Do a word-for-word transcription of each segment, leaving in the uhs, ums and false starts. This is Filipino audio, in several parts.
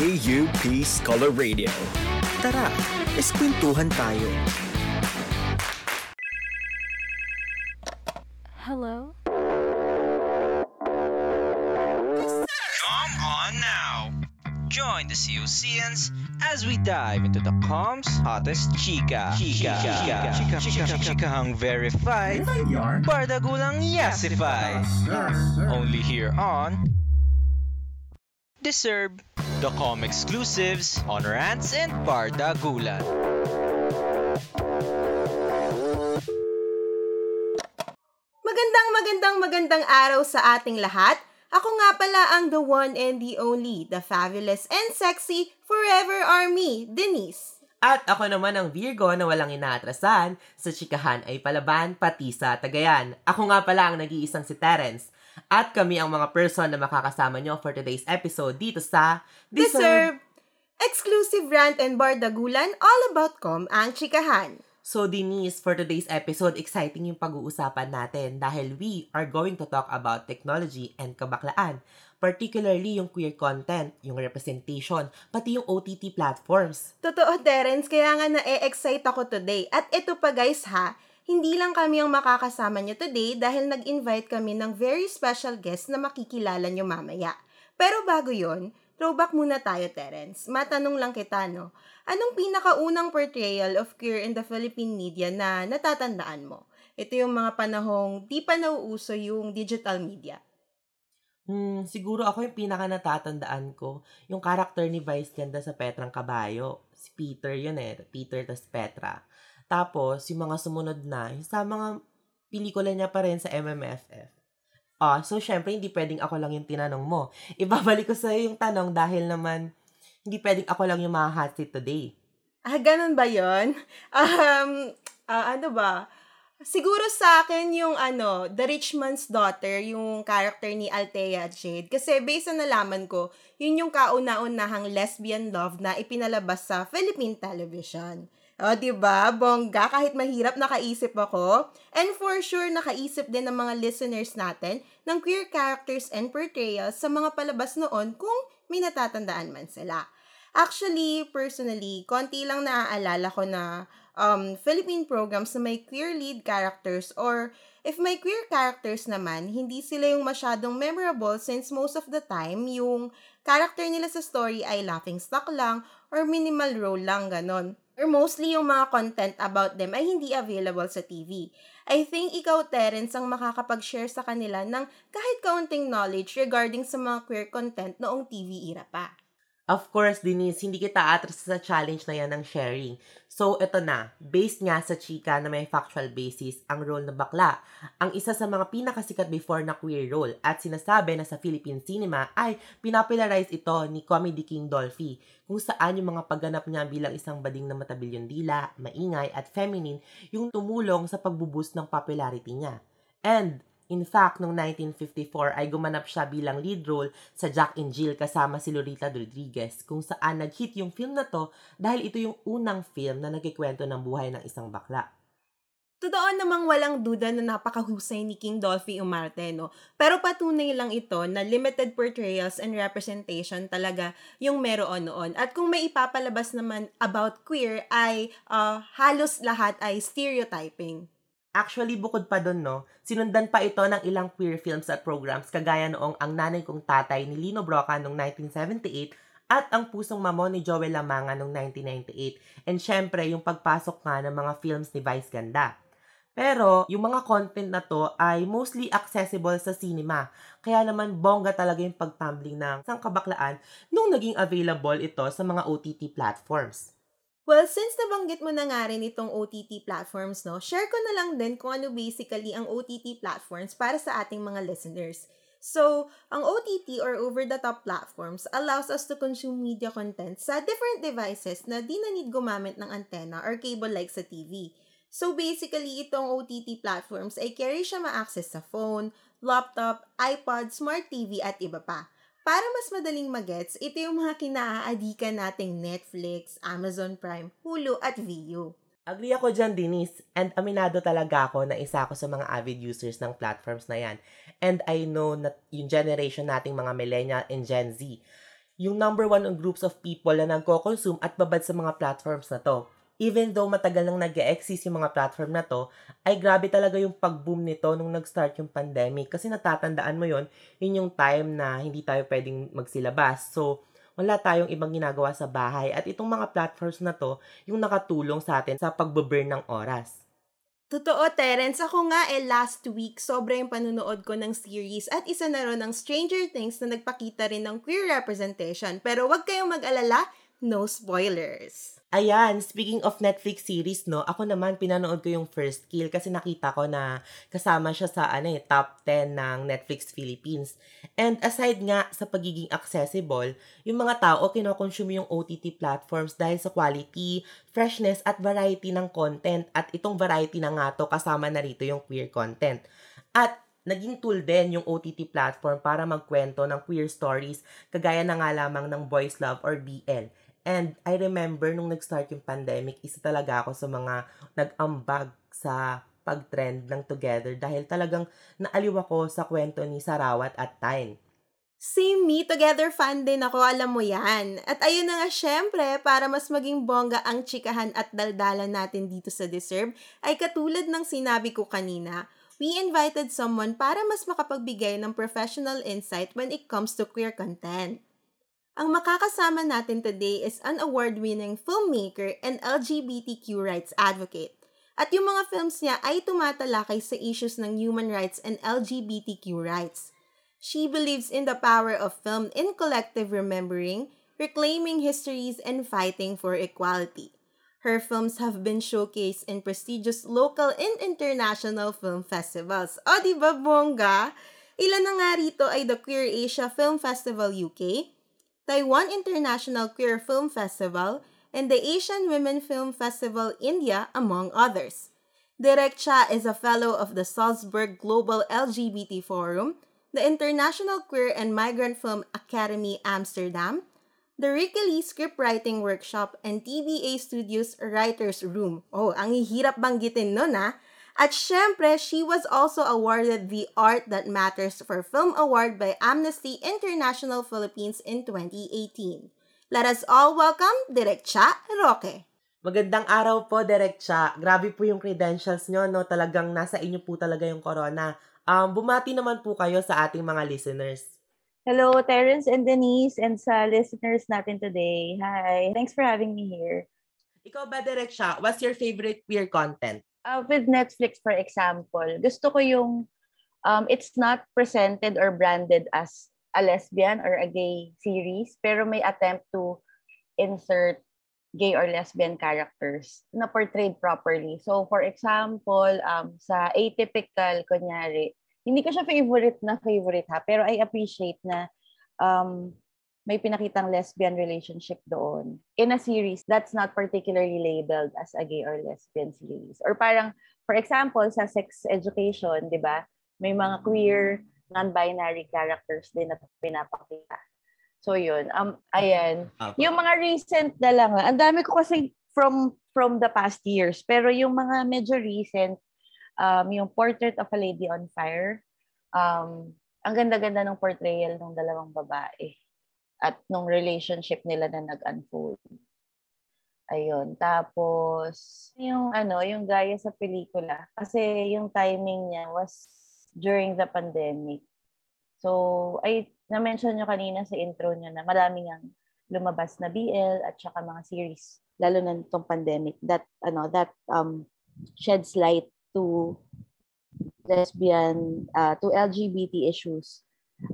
J U P Scholar Radio. Tara, eskwentuhan tayo. Hello? Come on now! Join the C U C Ns as we dive into the Com's hottest chika. Chika. Chika. Chika. Chika. Chikahang verified. Bardagulang yasified. Only here on D'Cerb, the Com exclusives on Rants and Bardagulan. Magandang magandang magandang araw sa ating lahat. Ako nga pala ang the one and the only, the fabulous and sexy forever army, Denise. At ako naman ang Virgo na walang inaatrasan, sa chikahan ay palaban pati sa tagayan. Ako nga pala ang nag-iisang si Terrence. At kami ang mga person na makakasama nyo for today's episode dito sa D'Cerb! Exclusive rant and bardagulan all about com ang chikahan. So Denise, for today's episode, exciting yung pag-uusapan natin dahil we are going to talk about technology and kabaklaan. Particularly yung queer content, yung representation, pati yung O T T platforms. Totoo, Terrence, kaya nga na-excite ako today. At ito pa guys ha, hindi lang kami ang makakasama nyo today dahil nag-invite kami ng very special guest na makikilala nyo mamaya. Pero bago yon, throwback muna tayo, Terrence. Matanong lang kita, no? Anong pinakaunang portrayal of queer in the Philippine media na natatandaan mo? Ito yung mga panahong di pa nauuso yung digital media. Hmm, siguro ako yung pinaka natatandaan ko, yung karakter ni Vice Ganda sa Petrang Kabayo. Si Peter yun eh, Peter tas Petra. Tapos, yung mga sumunod na, yung sa mga pelikula niya pa rin sa M M F F. Ah, uh, so, syempre, hindi pwedeng ako lang yung tinanong mo. Ibabalik ko sa'yo yung tanong dahil naman, hindi pwedeng ako lang yung maha-hot seat today. Ah, ganun ba yun? Um, uh, ano ba? Siguro sa akin yung ano, The Rich Man's Daughter, yung character ni Althea Jade. Kasi based na nalaman ko, yun yung kauna-unahang lesbian love na ipinalabas sa Philippine television. O, diba? Bongga. Kahit mahirap, nakaisip ako. And for sure, nakaisip din ng mga listeners natin ng queer characters and portrayals sa mga palabas noon kung may natatandaan man sila. Actually, personally, konti lang naaalala ko na um, Philippine programs na may queer lead characters or if may queer characters naman, hindi sila yung masyadong memorable since most of the time, yung character nila sa story ay laughingstock lang or minimal role lang, ganon. Or mostly yung mga content about them ay hindi available sa T V. I think ikaw, Terrence, ang makakapag-share sa kanila ng kahit kaunting knowledge regarding sa mga queer content noong T V era pa. Of course, Denise, hindi kita atras sa challenge na yan ng sharing. So, eto na. Based nga sa chika na may factual basis, ang role na bakla, ang isa sa mga pinakasikat before na queer role at sinasabi na sa Philippine cinema ay pinapilarize ito ni Comedy King Dolphy, kung saan yung mga pagganap niya bilang isang bading na matabilyong dila, maingay at feminine yung tumulong sa pagbuboost ng popularity niya. And, in fact, noong nineteen fifty-four ay gumanap siya bilang lead role sa Jack and Jill kasama si Lolita Rodriguez, kung saan nag-hit yung film na to dahil ito yung unang film na nagkikwento ng buhay ng isang bakla. Totoo namang walang duda na napakahusay ni King Dolphy umarte, no? Pero patunay lang ito na limited portrayals and representation talaga yung meron noon. At kung may ipapalabas naman about queer ay uh, halos lahat ay stereotyping. Actually, bukod pa dun, no? Sinundan pa ito ng ilang queer films at programs kagaya noong Ang Nanay Kong Tatay ni Lino Brocka noong nineteen seventy-eight, at Ang Pusong Mamon ni Joel Lamangan noong nineteen ninety-eight. And syempre, yung pagpasok nga ng mga films ni Vice Ganda. Pero, yung mga content na to ay mostly accessible sa cinema. Kaya naman, bongga talaga yung pagtumbling ng sangkabaklaan nung naging available ito sa mga O T T platforms. Well, since nabanggit mo na nga rin itong O T T platforms, no, share ko na lang din kung ano basically ang O T T platforms para sa ating mga listeners. So, ang O T T or over-the-top platforms allows us to consume media content sa different devices na di na need gumamit ng antena or cable like sa T V. So basically, itong O T T platforms ay carry siya ma-access sa phone, laptop, iPod, smart T V at iba pa. Para mas madaling magets, ito yung mga kinaaadikan nating Netflix, Amazon Prime, Hulu at V U. Agree ako dyan, Denise. And aminado talaga ako na isa ako sa mga avid users ng platforms na yan. And I know na yung generation nating mga millennial and Gen Z, yung number one on groups of people na nagko-consume at babad sa mga platforms na to. Even though matagal nang nag-e-exist yung mga platform na to, ay grabe talaga yung pag-boom nito nung nag-start yung pandemic. Kasi natatandaan mo yon, yun yung time na hindi tayo pwedeng magsilabas. So, wala tayong ibang ginagawa sa bahay. At itong mga platforms na to, yung nakatulong sa atin sa pag-burn ng oras. Totoo, Terrence. Ako nga eh, last week, sobra yung panunood ko ng series at isa na ron ng Stranger Things na nagpakita rin ng queer representation. Pero wag kayong mag-alala, no spoilers. Ayan, speaking of Netflix series, no, ako naman pinanood ko yung First Kill kasi nakita ko na kasama siya sa ano, eh, top ten ng Netflix Philippines. And aside nga sa pagiging accessible, yung mga tao kinokonsume yung O T T platforms dahil sa quality, freshness at variety ng content. At itong variety na nga to, kasama na rito yung queer content. At naging tool din yung O T T platform para magkwento ng queer stories kagaya na nga lamang ng boys love or B L. And I remember nung nag-start yung pandemic, isa talaga ako sa mga nag-ambag sa pag-trend ng Together dahil talagang naaliw ako sa kwento ni Sarawat at Tyne. Same me, Together fan din ako, alam mo yan. At ayun na nga syempre, para mas maging bongga ang chikahan at daldalan natin dito sa D'Cerb, ay katulad ng sinabi ko kanina, we invited someone para mas makapagbigay ng professional insight when it comes to queer content. Ang makakasama natin today is an award-winning filmmaker and L G B T Q rights advocate. At yung mga films niya ay tumatalakay sa issues ng human rights and L G B T Q rights. She believes in the power of film in collective remembering, reclaiming histories, and fighting for equality. Her films have been showcased in prestigious local and international film festivals. O, diba, bongga? Ilan na nga rito ay the Queer Asia Film Festival U K, Taiwan International Queer Film Festival, and the Asian Women Film Festival India, among others. Direk Cha is a fellow of the Salzburg Global L G B T Forum, the International Queer and Migrant Film Academy Amsterdam, the Ricky Lee Scriptwriting Workshop, and T B A Studios Writer's Room. Oh, ang hirap banggitin nun ah. At syempre, she was also awarded the Art That Matters for Film Award by Amnesty International Philippines in twenty eighteen. Let us all welcome Direk Cha Roque. Magandang araw po, Direk Cha. Grabe po yung credentials nyo, no? Talagang nasa inyo po talaga yung corona. Um, bumati naman po kayo sa ating mga listeners. Hello, Terrence and Denise and sa listeners natin today. Hi, thanks for having me here. Ikaw ba, Direk Cha, what's your favorite queer content? Uh, with Netflix, for example, gusto ko yung um, it's not presented or branded as a lesbian or a gay series, pero may attempt to insert gay or lesbian characters na portrayed properly. So, for example, um, sa Atypical, kunyari, hindi ko siya favorite na favorite ha, pero I appreciate na um, may pinakitang lesbian relationship doon in a series that's not particularly labeled as a gay or lesbian series. Or parang, for example, sa sex education, di ba, may mga queer, non-binary characters din na pinapakita. So yun, um, ayan. Yung mga recent na lang, ang dami ko kasi from, from the past years, pero yung mga medyo recent, Um, yung Portrait of a Lady on Fire. Um, ang ganda-ganda ng portrayal ng dalawang babae at nung relationship nila na nag-unfold. Ayun. Tapos, yung ano, yung gaya sa pelikula. Kasi yung timing niya was during the pandemic. So, ay, na-mention nyo kanina sa intro niya na maraming ang lumabas na B L at saka mga series, lalo na itong pandemic. That, ano, that um, sheds light to lesbian, uh, to L G B T issues.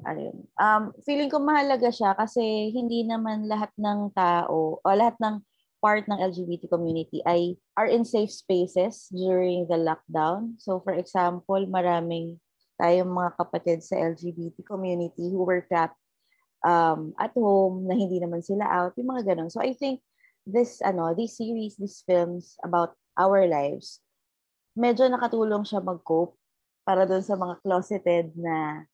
Ayun. Um, feeling ko mahalaga siya kasi hindi naman lahat ng tao o lahat ng part ng L G B T community ay are in safe spaces during the lockdown. So for example, maraming tayong mga kapatid sa L G B T community who were trapped um, at home na hindi naman sila out, yung mga ganun. So I think this, ano, these series, these films about our lives, medyo nakatulong siya mag-cope para doon sa mga closeted na,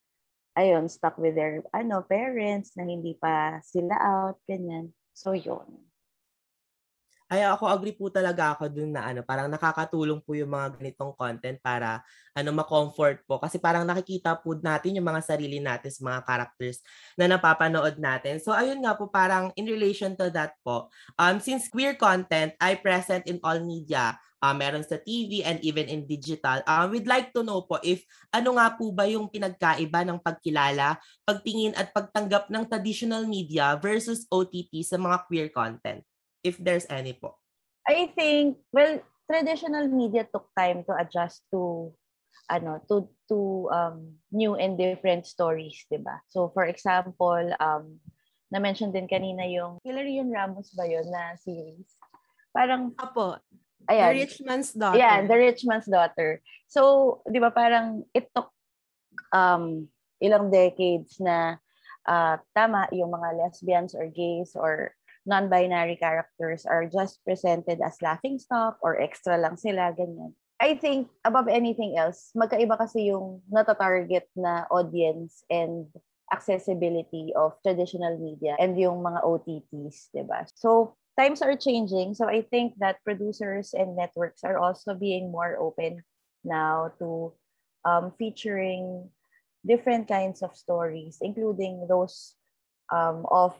ayun, stuck with their ano parents na hindi pa sila out, ganyan. So, yun. ay ako agree po talaga ako dun na ano, parang nakakatulong po yung mga ganitong content para ano, ma-comfort po. Kasi parang nakikita po natin yung mga sarili natin sa mga characters na napapanood natin. So ayun nga po, parang in relation to that po, um, since queer content ay present in all media, Uh, meron sa T V and even in digital. Uh, we'd like to know po if ano nga po ba yung pinagkaiba ng pagkilala, pagtingin at pagtanggap ng traditional media versus O T T sa mga queer content, if there's any po. I think, well, traditional media took time to adjust to ano to to um new and different stories, diba? So for example, um na-mention din kanina yung Hilary Ramos ba yun na series. Parang apo Ayan. The Rich Man's Daughter. Yeah, The Rich Man's Daughter. So, di ba parang it took um, ilang decades na uh, tama, yung mga lesbians or gays or non-binary characters are just presented as laughingstock or extra lang sila, ganyan. I think, above anything else, magkaiba kasi yung natatarget na audience and accessibility of traditional media and yung mga O T Ts, di ba? So, times are changing, so I think that producers and networks are also being more open now to um, featuring different kinds of stories, including those um, of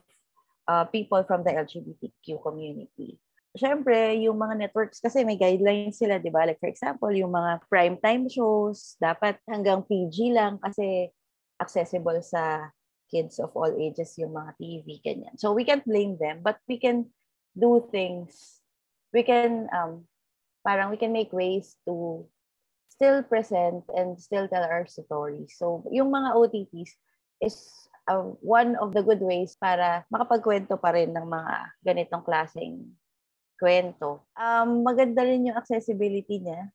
uh, people from the L G B T Q community. Siyempre, yung mga networks kasi may guidelines sila, di ba? Like for example, yung mga primetime shows, dapat hanggang P G lang kasi accessible sa kids of all ages yung mga T V, ganyan. So we can't blame them, but we can do things, we can, um, parang we can make ways to still present and still tell our story. So, yung mga O T Ts is uh, one of the good ways para makapagkwento pa rin ng mga ganitong klaseng kwento. Um, maganda rin yung accessibility niya.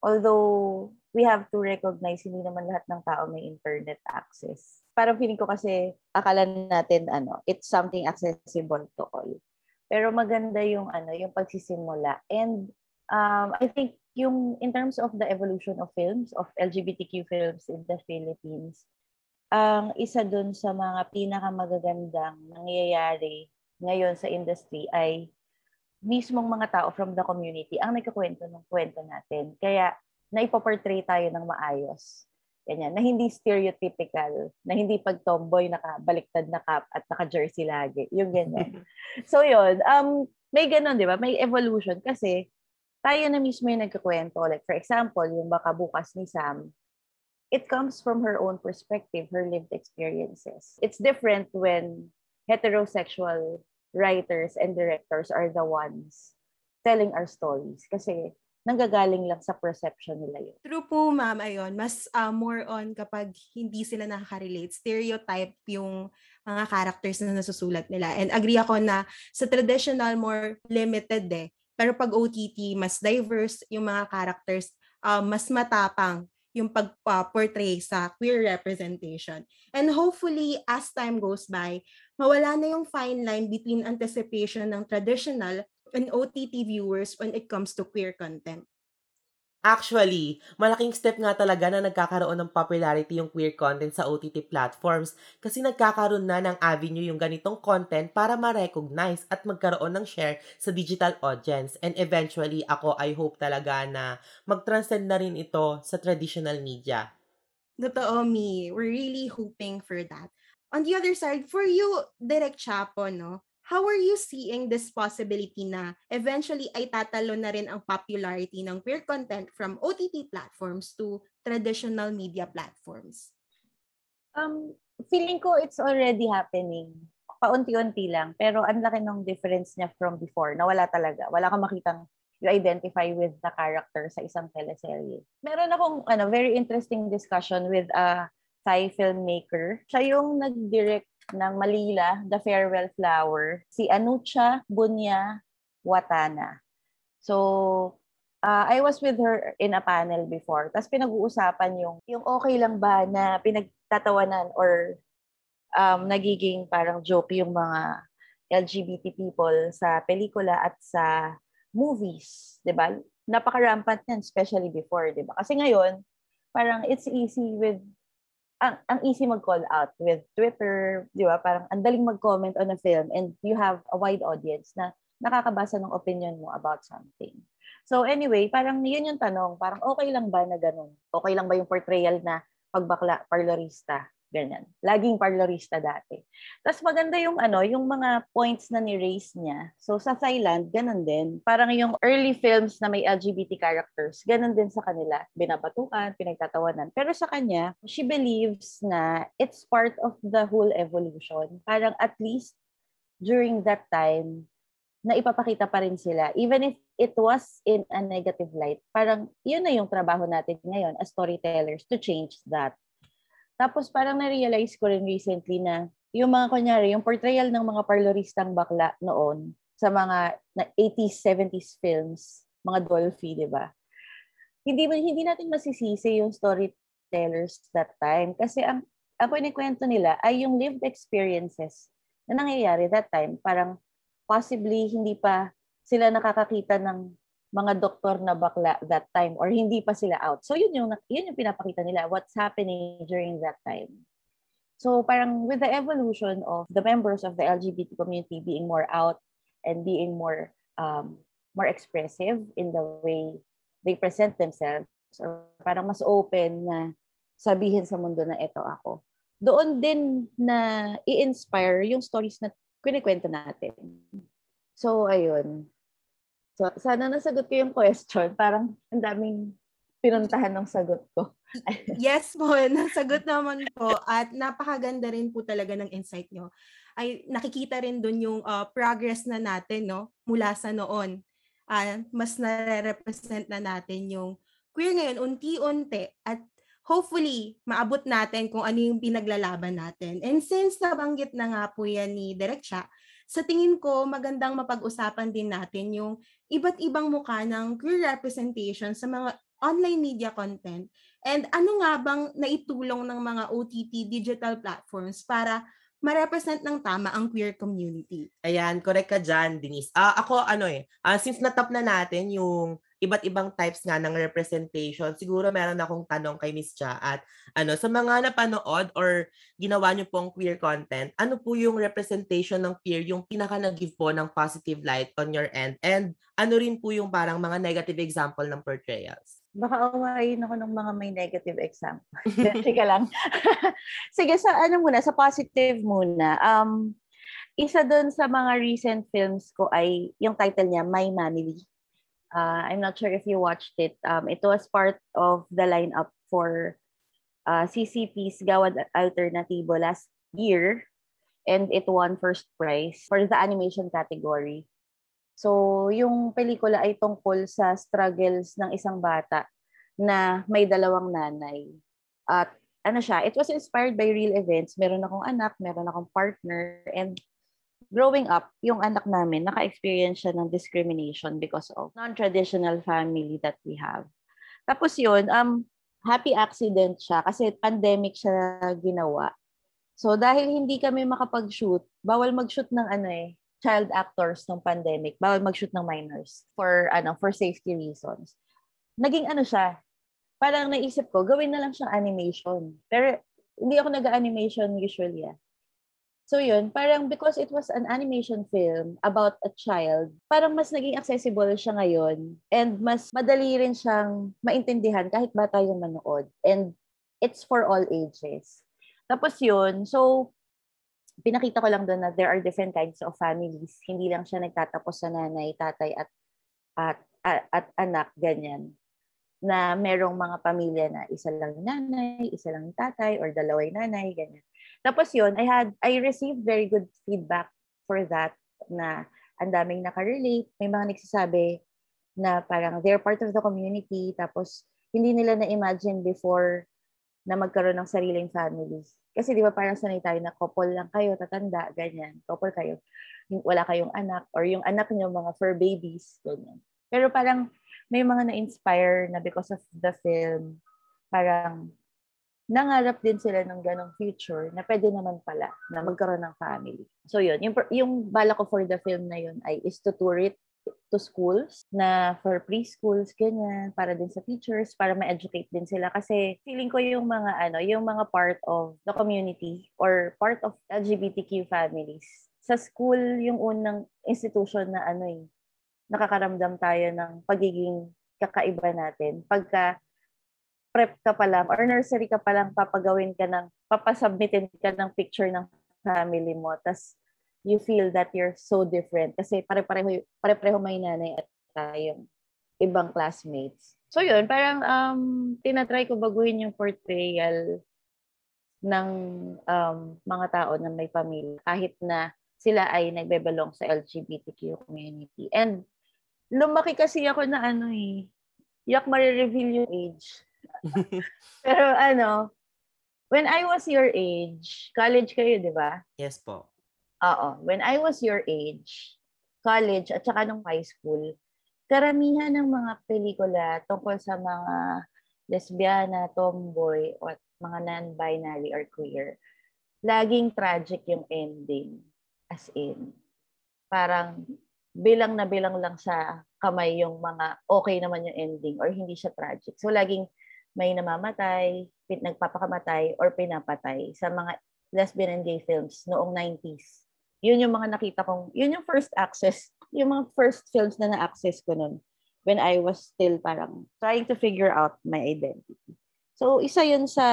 Although, we have to recognize hindi naman lahat ng tao may internet access. Parang feeling ko kasi akala natin, ano, it's something accessible to all. Pero maganda yung ano, yung pagsisimula. And um, I think yung in terms of the evolution of films, of L G B T Q films in the Philippines, ang um, isa dun sa mga pinakamagagandang nangyayari ngayon sa industry ay mismong mga tao from the community ang nagkakwento ng kwento natin. Kaya naipoportray tayo ng maayos. Ganyan, na hindi stereotypical, na hindi pag-tomboy, nakabaliktad na cap at naka-jersey lagi. Yung ganyan. So yun, um, may ganun, di ba? May evolution kasi tayo na mismo yung nagkakwento. Like for example, yung Baka Bukas ni Sam, it comes from her own perspective, her lived experiences. It's different when heterosexual writers and directors are the ones telling our stories kasi nanggagaling lang sa perception nila yun. True po, ma'am, ayun. Mas uh, more on kapag hindi sila nakaka-relate, stereotype yung mga characters na nasusulat nila. And agree ako na sa traditional, more limited eh. Pero pag O T T, mas diverse yung mga characters, uh, mas matapang yung pag-portray sa queer representation. And hopefully, as time goes by, mawala na yung fine line between anticipation ng traditional and O T T viewers when it comes to queer content. Actually, malaking step nga talaga na nagkakaroon ng popularity yung queer content sa O T T platforms kasi nagkakaroon na ng avenue yung ganitong content para ma-recognize at magkaroon ng share sa digital audience. And eventually, ako, I hope talaga na mag-transcend na rin ito sa traditional media. Totoo, me. We're really hoping for that. On the other side, for you, Direk Cha po, no? How are you seeing this possibility na eventually ay tatalo na rin ang popularity ng queer content from O T T platforms to traditional media platforms? Um, feeling ko it's already happening. Paunti-unti lang. Pero ang laki ng difference niya from before na wala talaga. Wala kang makitang you identify with the character sa isang teleserye. Meron akong ano, very interesting discussion with a Thai filmmaker. Siya yung nag-direct ng Malila, The Farewell Flower, si Anucha Bunya Watana. So, uh, I was with her in a panel before. Tapos pinag-uusapan yung, yung okay lang ba na pinagtatawanan or um, nagiging parang joke yung mga L G B T people sa pelikula at sa movies, di ba? Napaka-rampant yan, especially before, di ba? Kasi ngayon, parang it's easy with Ang, ang easy mag-call out with Twitter, di ba? Parang ang daling mag-comment on a film and you have a wide audience na nakakabasa ng opinion mo about something. So anyway, parang yun yung tanong, parang okay lang ba na ganun? Okay lang ba yung portrayal na pagbakla, parlorista? Ganyan. Laging parlorista dati. Tapos maganda yung ano, yung mga points na ni-raise niya. So sa Thailand, ganun din. Parang yung early films na may L G B T characters, ganun din sa kanila. Binabatukan, pinagtatawanan. Pero sa kanya, she believes na it's part of the whole evolution. Parang at least during that time, na ipapakita pa rin sila. Even if it was in a negative light, parang yun na yung trabaho natin ngayon as storytellers to change that. Tapos parang na-realize ko rin recently na yung mga kunyari, yung portrayal ng mga parloristang bakla noon sa mga na eighties, seventies films, mga Dolphy, di ba? Hindi, hindi natin masisisi yung storytellers that time kasi ang, ang pinikwento nila ay yung lived experiences na nangyayari that time. Parang possibly hindi pa sila nakakakita ng mga doktor na bakla that time or hindi pa sila out. So yun yung, yun yung pinapakita nila, what's happening during that time. So parang with the evolution of the members of the L G B T community being more out and being more um, more expressive in the way they present themselves or parang mas open na sabihin sa mundo na eto ako. Doon din na i-inspire yung stories na kinikwento natin. So ayun. So, sana nasagot ko yung question. Parang ang daming pinuntahan ng sagot ko. Yes po, nasagot naman po. At napakaganda rin po talaga ng insight nyo. Ay, nakikita rin dun yung uh, progress na natin, no? Mula sa noon. Uh, mas nare-represent na natin yung queer ngayon, unti-unti. At hopefully, maabot natin kung ano yung pinaglalaban natin. And since nabanggit na nga po yan ni Direk Cha, sa tingin ko, magandang mapag-usapan din natin yung iba't ibang mukha ng queer representation sa mga online media content. And ano nga bang naitulong ng mga O T T digital platforms para ma-represent ng tama ang queer community? Ayan, correct ka dyan, Denise. Uh, ako, ano eh, uh, since natap na natin yung iba't ibang types nga ng representation, siguro meron akong tanong kay Miz Cha at ano, sa mga napanood or ginawa niyo pong queer content, ano po yung representation ng queer, yung pinaka nag-give po ng positive light on your end? And ano rin po yung parang mga negative example ng portrayals? Baka awayin ako ng mga may negative example. Sige lang. Sige, sa ano muna, sa positive muna. Um, isa dun sa mga recent films ko ay yung title niya, My Manily. Uh, I'm not sure if you watched it. Um, it was part of the lineup for uh, C C P's Gawad Alternativo last year. And it won first prize for the animation category. So, yung pelikula ay tungkol sa struggles ng isang bata na may dalawang nanay. At ano siya, it was inspired by real events. Meron akong anak, meron akong partner. And growing up, yung anak namin, naka-experience siya ng discrimination because of non-traditional family that we have. Tapos yun, um, happy accident siya kasi pandemic siya ginawa. So dahil hindi kami makapag-shoot, bawal mag-shoot ng ano eh, child actors ng pandemic, bawal mag-shoot ng minors for, ano, for safety reasons. Naging ano siya, parang naisip ko, gawin na lang siyang animation. Pero hindi ako nag-animation usually ah. So yun, parang because it was an animation film about a child, parang mas naging accessible siya ngayon and mas madali rin siyang maintindihan kahit bata yung manood. And it's for all ages. Tapos yun, so pinakita ko lang doon na there are different kinds of families. Hindi lang siya nagtatapos sa nanay, tatay at, at, at, at anak, ganyan. Na merong mga pamilya na isa lang nanay, isa lang tatay, or dalaway nanay, ganyan. Tapos yun, I had I received very good feedback for that na ang daming nakarelate. May mga nagsasabi na parang they're part of the community, tapos hindi nila na-imagine before na magkaroon ng sariling family. Kasi di ba parang sanay tayo na couple lang kayo, tatanda, ganyan, couple kayo, wala kayong anak, or yung anak nyo mga fur babies, ganyan. Pero parang may mga na-inspire na because of the film, parang nangarap din sila ng ganong future na pwede naman pala na magkaroon ng family. So yun, yung, yung bala ko for the film na yun ay is to tour it to schools na for preschools, ganyan, para din sa teachers, para ma-educate din sila. Kasi feeling ko yung mga, ano, yung mga part of the community or part of L G B T Q families sa school yung unang institution na ano eh, nakakaramdam tayo ng pagiging kakaiba natin. Pagka prep ka pa lang or nursery ka pa lang, papagawin ka ng, papasubmitin ka ng picture ng family mo. Tapos you feel that you're so different kasi pare-pareho, pare-pareho may nanay at tayong ibang classmates. So yun, parang um, tinatry ko baguhin yung portrayal ng um, mga tao na may pamilya kahit na sila ay nagbebelong sa L G B T Q community. And lumaki kasi ako na ano eh, yak mare-reveal yung age. Pero ano, when I was your age, college kayo, di ba? Yes po. Oo. When I was your age, college at saka nung high school, karamihan ng mga pelikula tungkol sa mga lesbiana, tomboy, at mga non-binary or queer, laging tragic yung ending. As in, parang bilang na bilang lang sa kamay yung mga okay naman yung ending or hindi siya tragic. So laging may namamatay, nagpapakamatay, or pinapatay sa mga lesbian and gay films noong nineties. Yun yung mga nakita kong, yun yung first access, yung mga first films na na-access ko nun when I was still parang trying to figure out my identity. So isa yun sa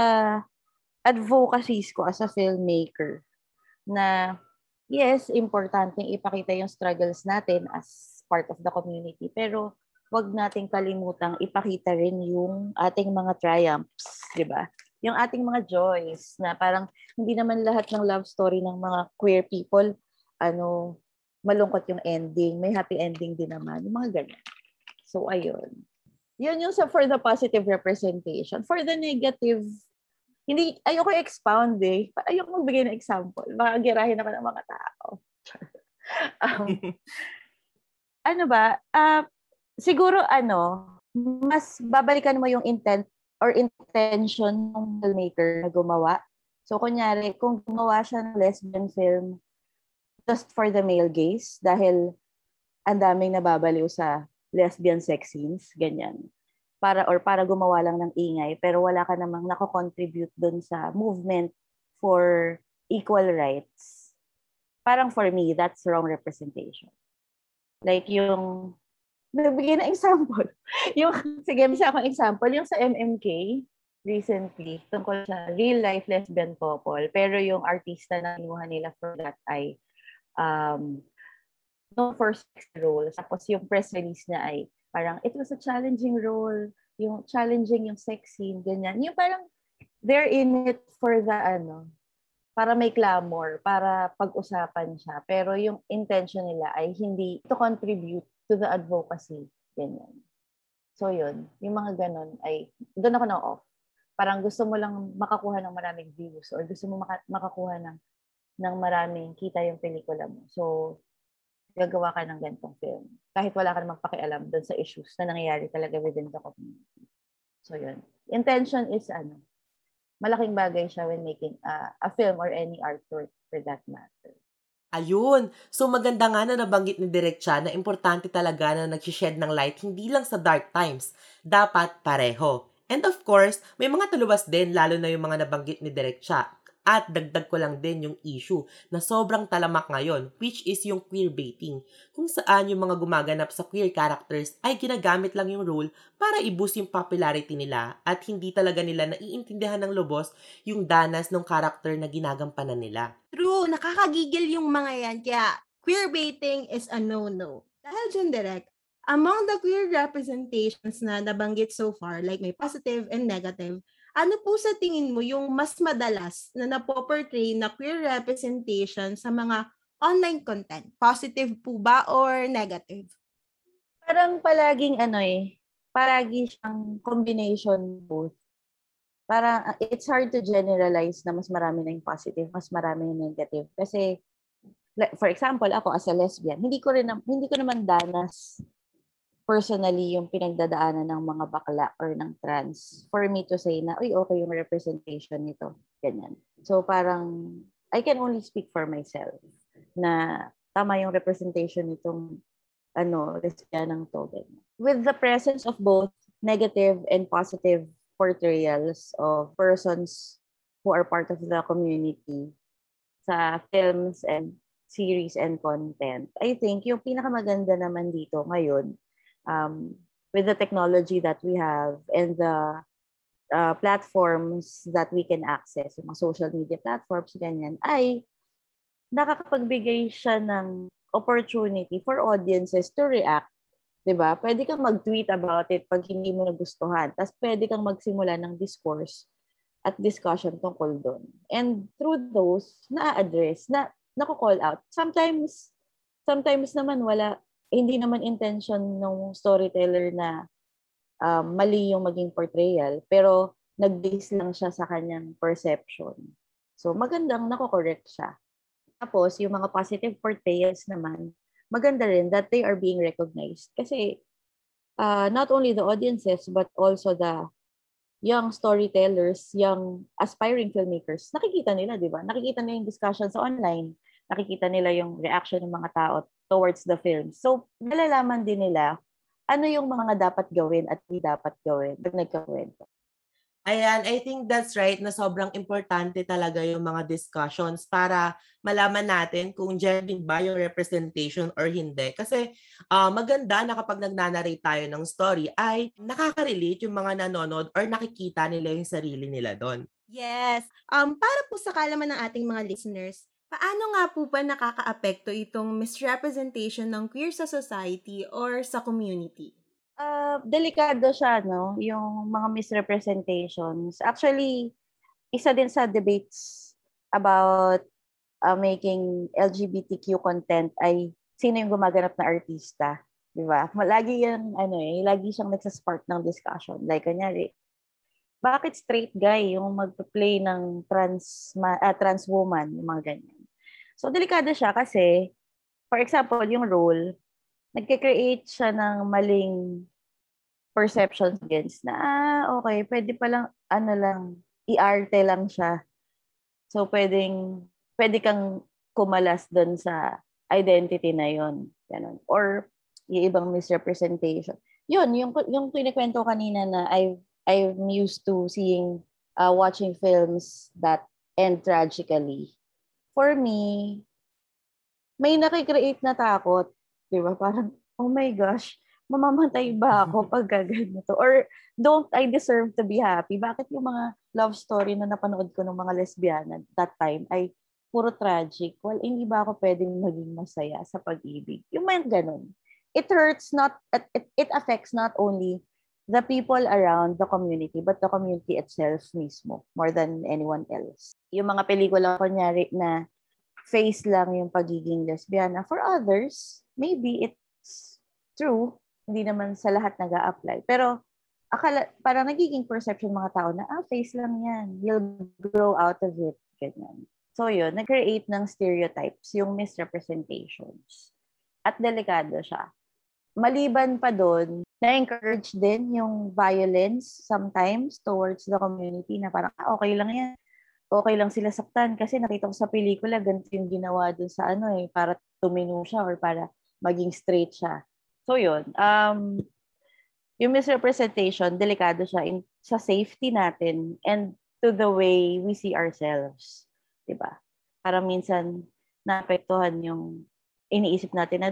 advocacies ko as a filmmaker na yes, importante ipakita yung struggles natin as part of the community, pero wag nating kalimutang ipakita rin yung ating mga triumphs, di ba? Yung ating mga joys na parang hindi naman lahat ng love story ng mga queer people, ano, malungkot yung ending. May happy ending din naman. Yung mga ganyan. So, ayun. Yun yung sa for the positive representation. For the negative, hindi, ayoko expound eh. Ayoko magbigay ng example. Makagirahin ako ng mga tao. um, ano ba? Uh, Siguro, ano, mas babalikan mo yung intent or intention ng filmmaker na gumawa. So, kunyari, kung gumawa siya ng lesbian film just for the male gaze, dahil ang daming nababaliw sa lesbian sex scenes, ganyan. Para, or para gumawa lang ng ingay, pero wala ka namang nakocontribute dun sa movement for equal rights. Parang for me, that's wrong representation. Like yung... Nabigyan na example. Yung, sige, isa akong example. Yung sa M M K, recently, tungkol sa real-life lesbian couple. Pero yung artista na kinuha nila for that ay um, no first role. Tapos yung press release niya ay parang, it was a challenging role. Yung challenging, yung sex scene, ganyan. Yung parang, they're in it for the ano, para may clamor, para pag-usapan siya. Pero yung intention nila ay hindi to contribute to the advocacy, ganyan. So yun, yung mga ganun ay, doon ako na-off. Parang gusto mo lang makakuha ng maraming views or gusto mo maka- makakuha ng, ng maraming kita yung pelikula mo. So, gagawa ka ng ganitong film. Kahit wala ka namang pakialam doon sa issues na nangyayari talaga within the community. So yun. Intention is ano, malaking bagay siya when making a, a film or any artwork for that matter. Ayun. So maganda nga na nabanggit ni Direk Cha na importante talaga na nagsished ng light hindi lang sa dark times. Dapat pareho. And of course, may mga tuluwas din lalo na yung mga nabanggit ni Direk Cha. At dagdag ko lang din yung issue na sobrang talamak ngayon, which is yung queerbaiting. Kung saan yung mga gumaganap sa queer characters ay ginagamit lang yung role para i-boost yung popularity nila at hindi talaga nila naiintindihan ng lubos yung danas ng character na ginagampanan nila. True, nakakagigil yung mga yan. Kaya queerbaiting is a no-no. Dahil dyan, Direk, among the queer representations na nabanggit so far, like may positive and negative, ano po sa tingin mo yung mas madalas na napoportray na queer representation sa mga online content? Positive po ba or negative? Parang palaging ano eh, palagi siyang combination both. Para it's hard to generalize na mas marami na yung positive, mas marami na yung negative. Kasi, for example, ako as a lesbian, hindi ko rin hindi ko naman danas personally yung pinagdadaanan ng mga bakla or ng trans for me to say na, uy, okay yung representation nito. Ganyan. So parang, I can only speak for myself na tama yung representation nitong ano, lesbianang to. With the presence of both negative and positive portrayals of persons who are part of the community sa films and series and content. I think yung pinakamaganda naman dito ngayon, um, with the technology that we have and the uh, platforms that we can access, yung mga social media platforms, ganyan, ay nakakapagbigay siya ng opportunity for audiences to react. Diba? Pwede kang mag-tweet about it pag hindi mo nagustuhan. Tapos pwede kang magsimula ng discourse at discussion tungkol doon. And through those, na-address, na nako-call out. Sometimes, sometimes naman wala, eh, hindi naman intention ng storyteller na uh, mali yung maging portrayal, pero nag-base lang siya sa kanyang perception. So magandang nako-correct siya. Tapos, yung mga positive portrayals naman, maganda rin that they are being recognized. Kasi uh, not only the audiences but also the young storytellers, young aspiring filmmakers, nakikita nila, di ba? Nakikita nila yung discussions online. Nakikita nila yung reaction ng mga tao towards the film. So, nalalaman din nila ano yung mga dapat gawin at hindi dapat gawin pag nagkakwento. Ayan, I think that's right na sobrang importante talaga yung mga discussions para malaman natin kung genuine ba yung representation or hindi. Kasi uh, maganda na kapag nagnanarrate tayo ng story ay nakaka-relate yung mga nanonood or nakikita nila yung sarili nila doon. Yes. Um, para po sa kalaman ng ating mga listeners, paano nga po ba nakaka-apekto itong misrepresentation ng queer sa society or sa community? Uh, delikado siya, no? Yung mga misrepresentations. Actually, isa din sa debates about uh, making L G B T Q content ay sino yung gumaganap na artista, di ba? Lagi yung, ano eh, lagi siyang nagsaspark ng discussion. Like, kanyari, bakit straight guy yung magpa-play ng trans, uh, trans woman, yung mga ganyan. So, delikado siya kasi, for example, yung role, nagke-create siya ng maling perceptions against na, ah, okay, pwede palang, ano lang, i-arte lang siya. So, pwedeng, pwede kang kumalas dun sa identity na yun. Ganun. Or, yung ibang misrepresentation. Yun, yung, yung kinikwento kanina na I've, I'm used to seeing, uh, watching films that end tragically. For me, may nakikreate na takot. Diba? Parang, oh my gosh, mamamatay ba ako pag ganito? Or, don't I deserve to be happy? Bakit yung mga love story na napanood ko ng mga lesbiana that time ay puro tragic? Well, hindi ba ako pwedeng maging masaya sa pag-ibig? Yung may ganun. It hurts not, it, it affects not only the people around the community, but the community itself mismo, more than anyone else. Yung mga pelikula, kunyari, na face lang yung pagiging lesbiana. For others, maybe it's true. Hindi naman sa lahat nag-a-apply. Pero akala, parang nagiging perception mga tao na, ah, face lang yan. You'll grow out of it. Ganyan. So yun, nag-create ng stereotypes, yung misrepresentations. At delikado siya. Maliban pa doon, na-encourage din yung violence sometimes towards the community na parang, ah, okay lang yan. Okay lang sila saktan kasi nakita ko sa pelikula ganito yung ginawa dun sa ano eh, para tumino siya or para maging straight siya. So yun, um, yung misrepresentation, delikado siya in, sa safety natin and to the way we see ourselves. Diba? Para minsan naapektuhan yung iniisip natin na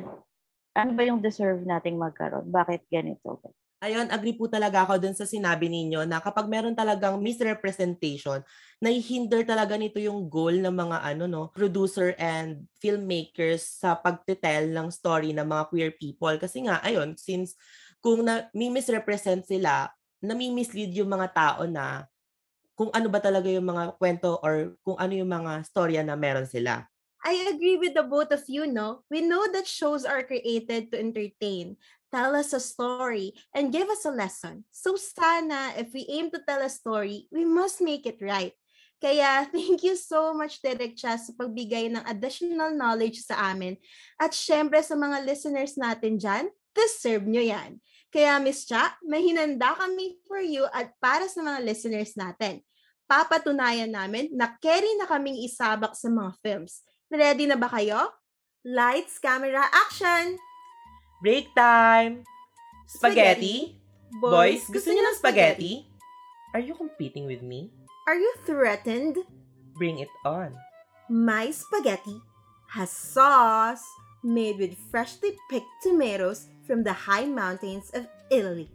ano ba yung deserve nating magkaroon? Bakit ganito? Ayun, agree po talaga ako dun sa sinabi ninyo na kapag meron talagang misrepresentation, nahihinder talaga nito yung goal ng mga ano no, producer and filmmakers sa pagtetell ng story ng mga queer people. Kasi nga, ayun, since kung na, may misrepresent sila, nami-mislead yung mga tao na kung ano ba talaga yung mga kwento or kung ano yung mga storya na meron sila. I agree with the both of you, no? We know that shows are created to entertain, tell us a story, and give us a lesson. So sana, if we aim to tell a story, we must make it right. Kaya, thank you so much, Direk Cha, sa pagbigay ng additional knowledge sa amin. At syempre, sa mga listeners natin dyan, deserve nyo yan. Kaya, Miz Cha, may hinanda kami for you at para sa mga listeners natin. Papatunayan namin na carry na kaming isabak sa mga films. Ready na ba kayo? Lights, camera, action! Break time! Spaghetti? spaghetti. Boys, gusto niyo ng spaghetti? spaghetti? Are you competing with me? Are you threatened? Bring it on. My spaghetti, has sauce made with freshly picked tomatoes from the high mountains of Italy.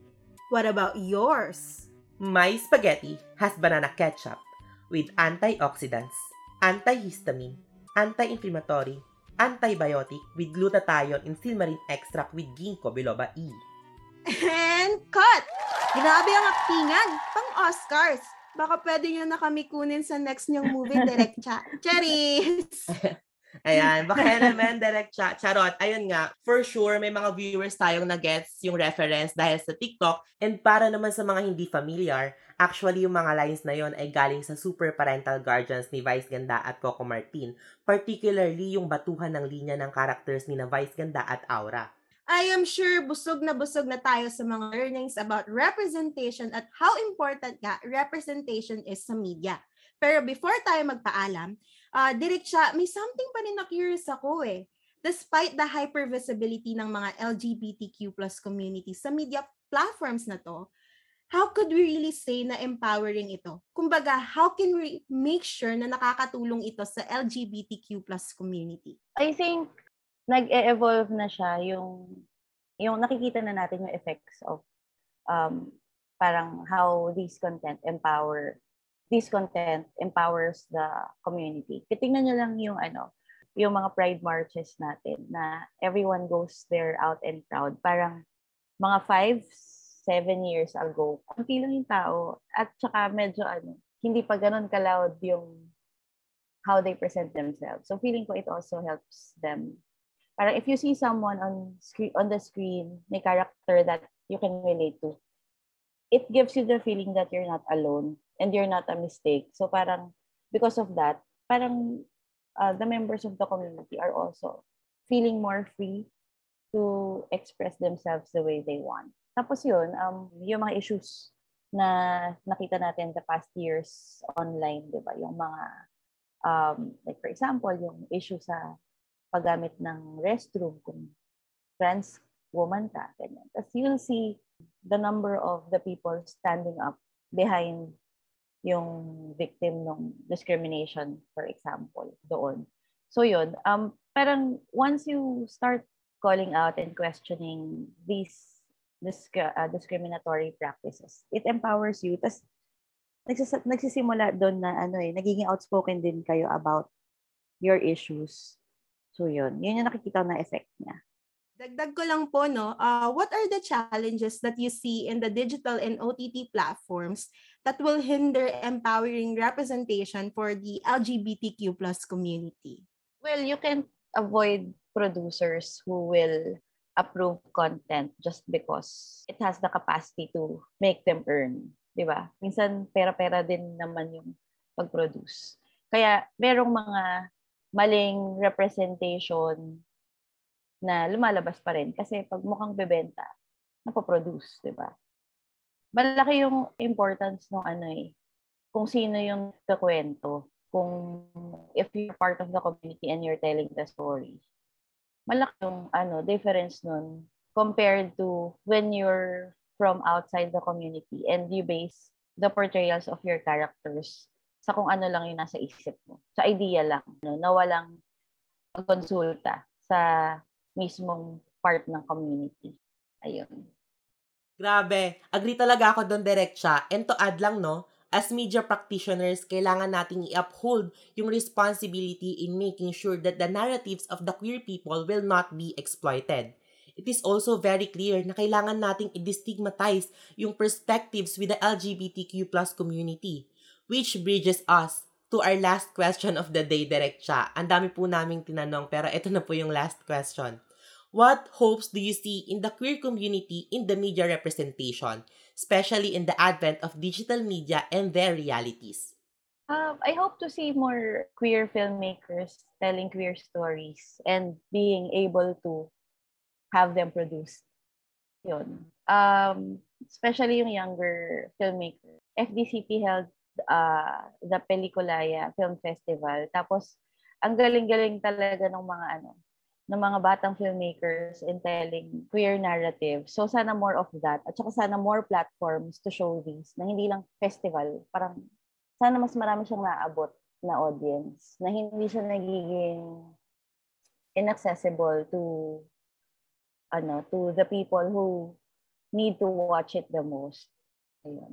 What about yours? My spaghetti has banana ketchup with antioxidants, antihistamine, anti-inflammatory, antibiotic with glutathione and silmarin extract with ginkgo biloba E. And cut! Grabe ang aktingan! Pang-Oscars! Baka pwede nyo na kami kunin sa next nyong movie, Direk Cha. Cheris! Ayan, baka yan naman, Direk Cha. Charot, ayun nga, for sure, may mga viewers tayong nagets yung reference dahil sa TikTok. And para naman sa mga hindi familiar, actually, yung mga lines na yon ay galing sa Super Parental Guardians ni Vice Ganda at Coco Martin, particularly yung batuhan ng linya ng characters ni na Vice Ganda at Aura. I am sure busog na busog na tayo sa mga learnings about representation at how important nga representation is sa media. Pero before tayo magpaalam, uh, Direk Cha, may something pa rin na-curious ako eh. Despite the hypervisibility ng mga L G B T Q plus community sa media platforms na to, how could we really say na empowering ito? Kumbaga, how can we make sure na nakakatulong ito sa L G B T Q plus community? I think nag-evolve na siya yung yung nakikita na natin yung effects of um parang how these content empower this content empowers the community. Titingnan niyo lang yung ano, yung mga pride marches natin na everyone goes there out and proud. Parang mga five, seven years ago, ang piling yung tao at saka medyo ano, hindi pa ganoon ka-loud yung how they present themselves. So feeling ko it also helps them. Parang if you see someone on screen, on the screen, may character that you can relate to, it gives you the feeling that you're not alone and you're not a mistake. So parang because of that, parang uh, the members of the community are also feeling more free to express themselves the way they want. Tapos yun, um, yung mga issues na nakita natin the past years online, di ba? Yung mga, um, like for example, yung issue sa paggamit ng restroom kung trans woman ka, ganyan. Tapos you'll see the number of the people standing up behind yung victim ng discrimination, for example, doon. So yun, um, parang once you start calling out and questioning these disc- uh, discriminatory practices, it empowers you. Tapos nagsis- nagsisimula doon na ano eh, nagiging outspoken din kayo about your issues. So yun, yun yung nakikita na effect niya. Dagdag ko lang po, no, uh, what are the challenges that you see in the digital and O T T platforms that will hinder empowering representation for the L G B T Q plus community? Well, you can avoid producers who will approve content just because it has the capacity to make them earn, di ba? Minsan, pera-pera din naman yung pag-produce. Kaya, merong mga maling representation na lumalabas pa rin. Kasi pag mukhang bebenta, napoproduce, di ba? Malaki yung importance ng ano eh, kung sino yung kakwento, kung if you're part of the community and you're telling the story. Malaki yung ano, difference nun compared to when you're from outside the community and you base the portrayals of your characters sa kung ano lang yung nasa isip mo. Sa idea lang, no? Na walang konsulta sa mismong part ng community. Ayun. Grabe. Agree talaga ako doon, Direk Cha. And to add lang, no? As media practitioners, kailangan nating i-uphold yung responsibility in making sure that the narratives of the queer people will not be exploited. It is also very clear na kailangan nating i-destigmatize yung perspectives with the L G B T Q plus community. Which bridges us to our last question of the day, Direk Cha. Ang dami po naming tinanong, pero ito na po yung last question. What hopes do you see in the queer community in the media representation, especially in the advent of digital media and their realities? Uh, I hope to see more queer filmmakers telling queer stories and being able to have them produced. Yun. Um, especially yung younger filmmakers. F D C P held Uh, the Pelikulaya Film Festival. Tapos, ang galing-galing talaga ng mga ano, ng mga batang filmmakers in telling queer narrative. So, sana more of that. At saka sana more platforms to show these na hindi lang festival. Parang, sana mas marami siyang naabot na audience na hindi siya nagiging inaccessible to ano, to the people who need to watch it the most. Ayun.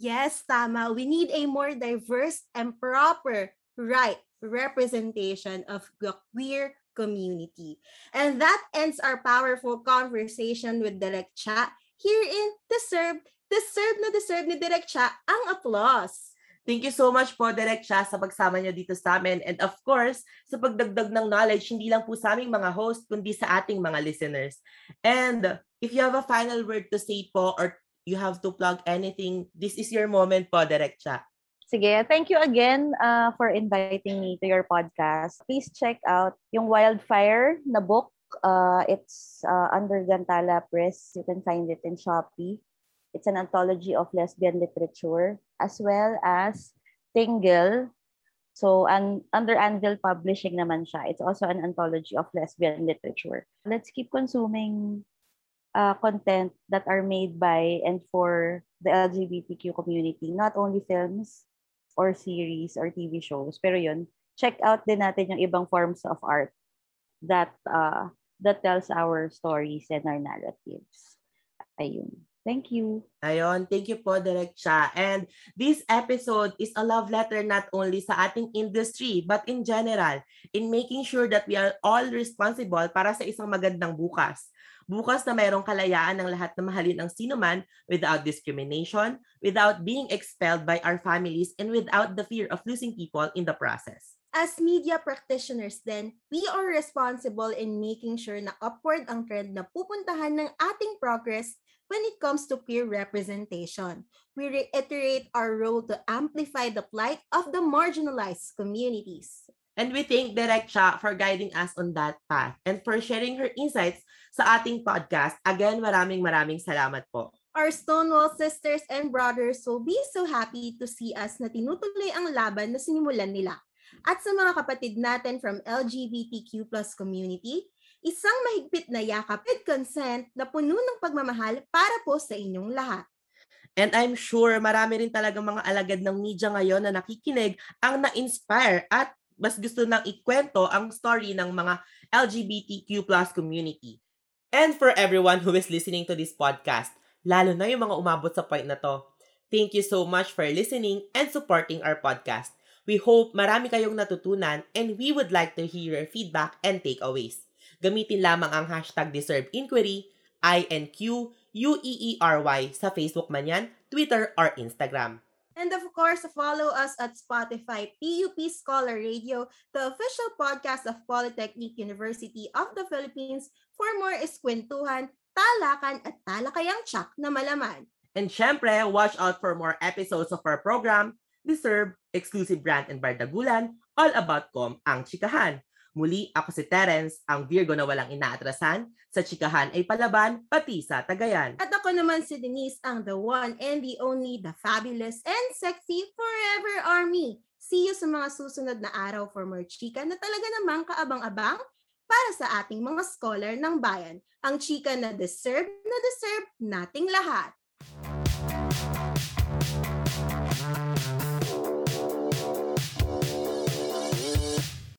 Yes, tama. We need a more diverse and proper right representation of the queer community. And that ends our powerful conversation with Direk Cha here in D'Cerb. D'Cerb na D'Cerb ni Direk Cha ang applause. Thank you so much po, Direk Cha, sa pagsama niyo dito sa amin. And of course, sa pagdagdag ng knowledge, hindi lang po sa aming mga host, kundi sa ating mga listeners. And if you have a final word to say po, or you have to plug anything, this is your moment po, Direk Cha. Sige, thank you again uh, for inviting me to your podcast. Please check out yung Wildfire na book. Uh, it's uh, under Gantala Press. You can find it in Shopee. It's an anthology of lesbian literature, as well as Tingle. So and under Anvil Publishing naman siya. It's also an anthology of lesbian literature. Let's keep consuming uh, content that are made by and for the L G B T Q community. Not only films or series or T V shows. Pero yun, check out din natin yung ibang forms of art that uh, that tells our stories and our narratives. Ayun. Thank you. Ayon, thank you po, Direk Cha. And this episode is a love letter not only sa ating industry, but in general, in making sure that we are all responsible para sa isang magandang bukas. Bukas na mayroong kalayaan ng lahat na mahalin ang sinuman without discrimination, without being expelled by our families, and without the fear of losing people in the process. As media practitioners then, we are responsible in making sure na upward ang trend na pupuntahan ng ating progress when it comes to queer representation. We reiterate our role to amplify the plight of the marginalized communities. And we thank Direk Cha for guiding us on that path and for sharing her insights sa ating podcast. Again, maraming maraming salamat po. Our Stonewall sisters and brothers will be so happy to see us na tinutuloy ang laban na sinimulan nila. At sa mga kapatid natin from L G B T Q plus community, isang mahigpit na yakap with consent na puno ng pagmamahal para po sa inyong lahat. And I'm sure marami rin talaga mga alagad ng media ngayon na nakikinig ang na-inspire at mas gusto nang ikwento ang story ng mga L G B T Q plus community. And for everyone who is listening to this podcast, lalo na yung mga umabot sa point na to, thank you so much for listening and supporting our podcast. We hope marami kayong natutunan and we would like to hear your feedback and takeaways. Gamitin lamang ang hashtag D'Cerb Inquiry, I N Q U E E R Y, sa Facebook man yan, Twitter, or Instagram. And of course, follow us at Spotify, P U P Scholar Radio, the official podcast of Polytechnic University of the Philippines, for more iskwentuhan, talakan, at talakayang tsak na malaman. And syempre, watch out for more episodes of our program, D'Cerb, Exclusive Brand and Bardagulan, all about kom ang chikahan. Muli, ako si Terrence, ang Virgo na walang inaatrasan. Sa chikahan ay palaban, pati sa tagayan. At ako naman si Denise, ang the one and the only, the fabulous and sexy Forever Army. See you sa mga susunod na araw for more chika na talaga namang kaabang-abang para sa ating mga scholar ng bayan. Ang chika na D'Cerb na D'Cerb nating lahat.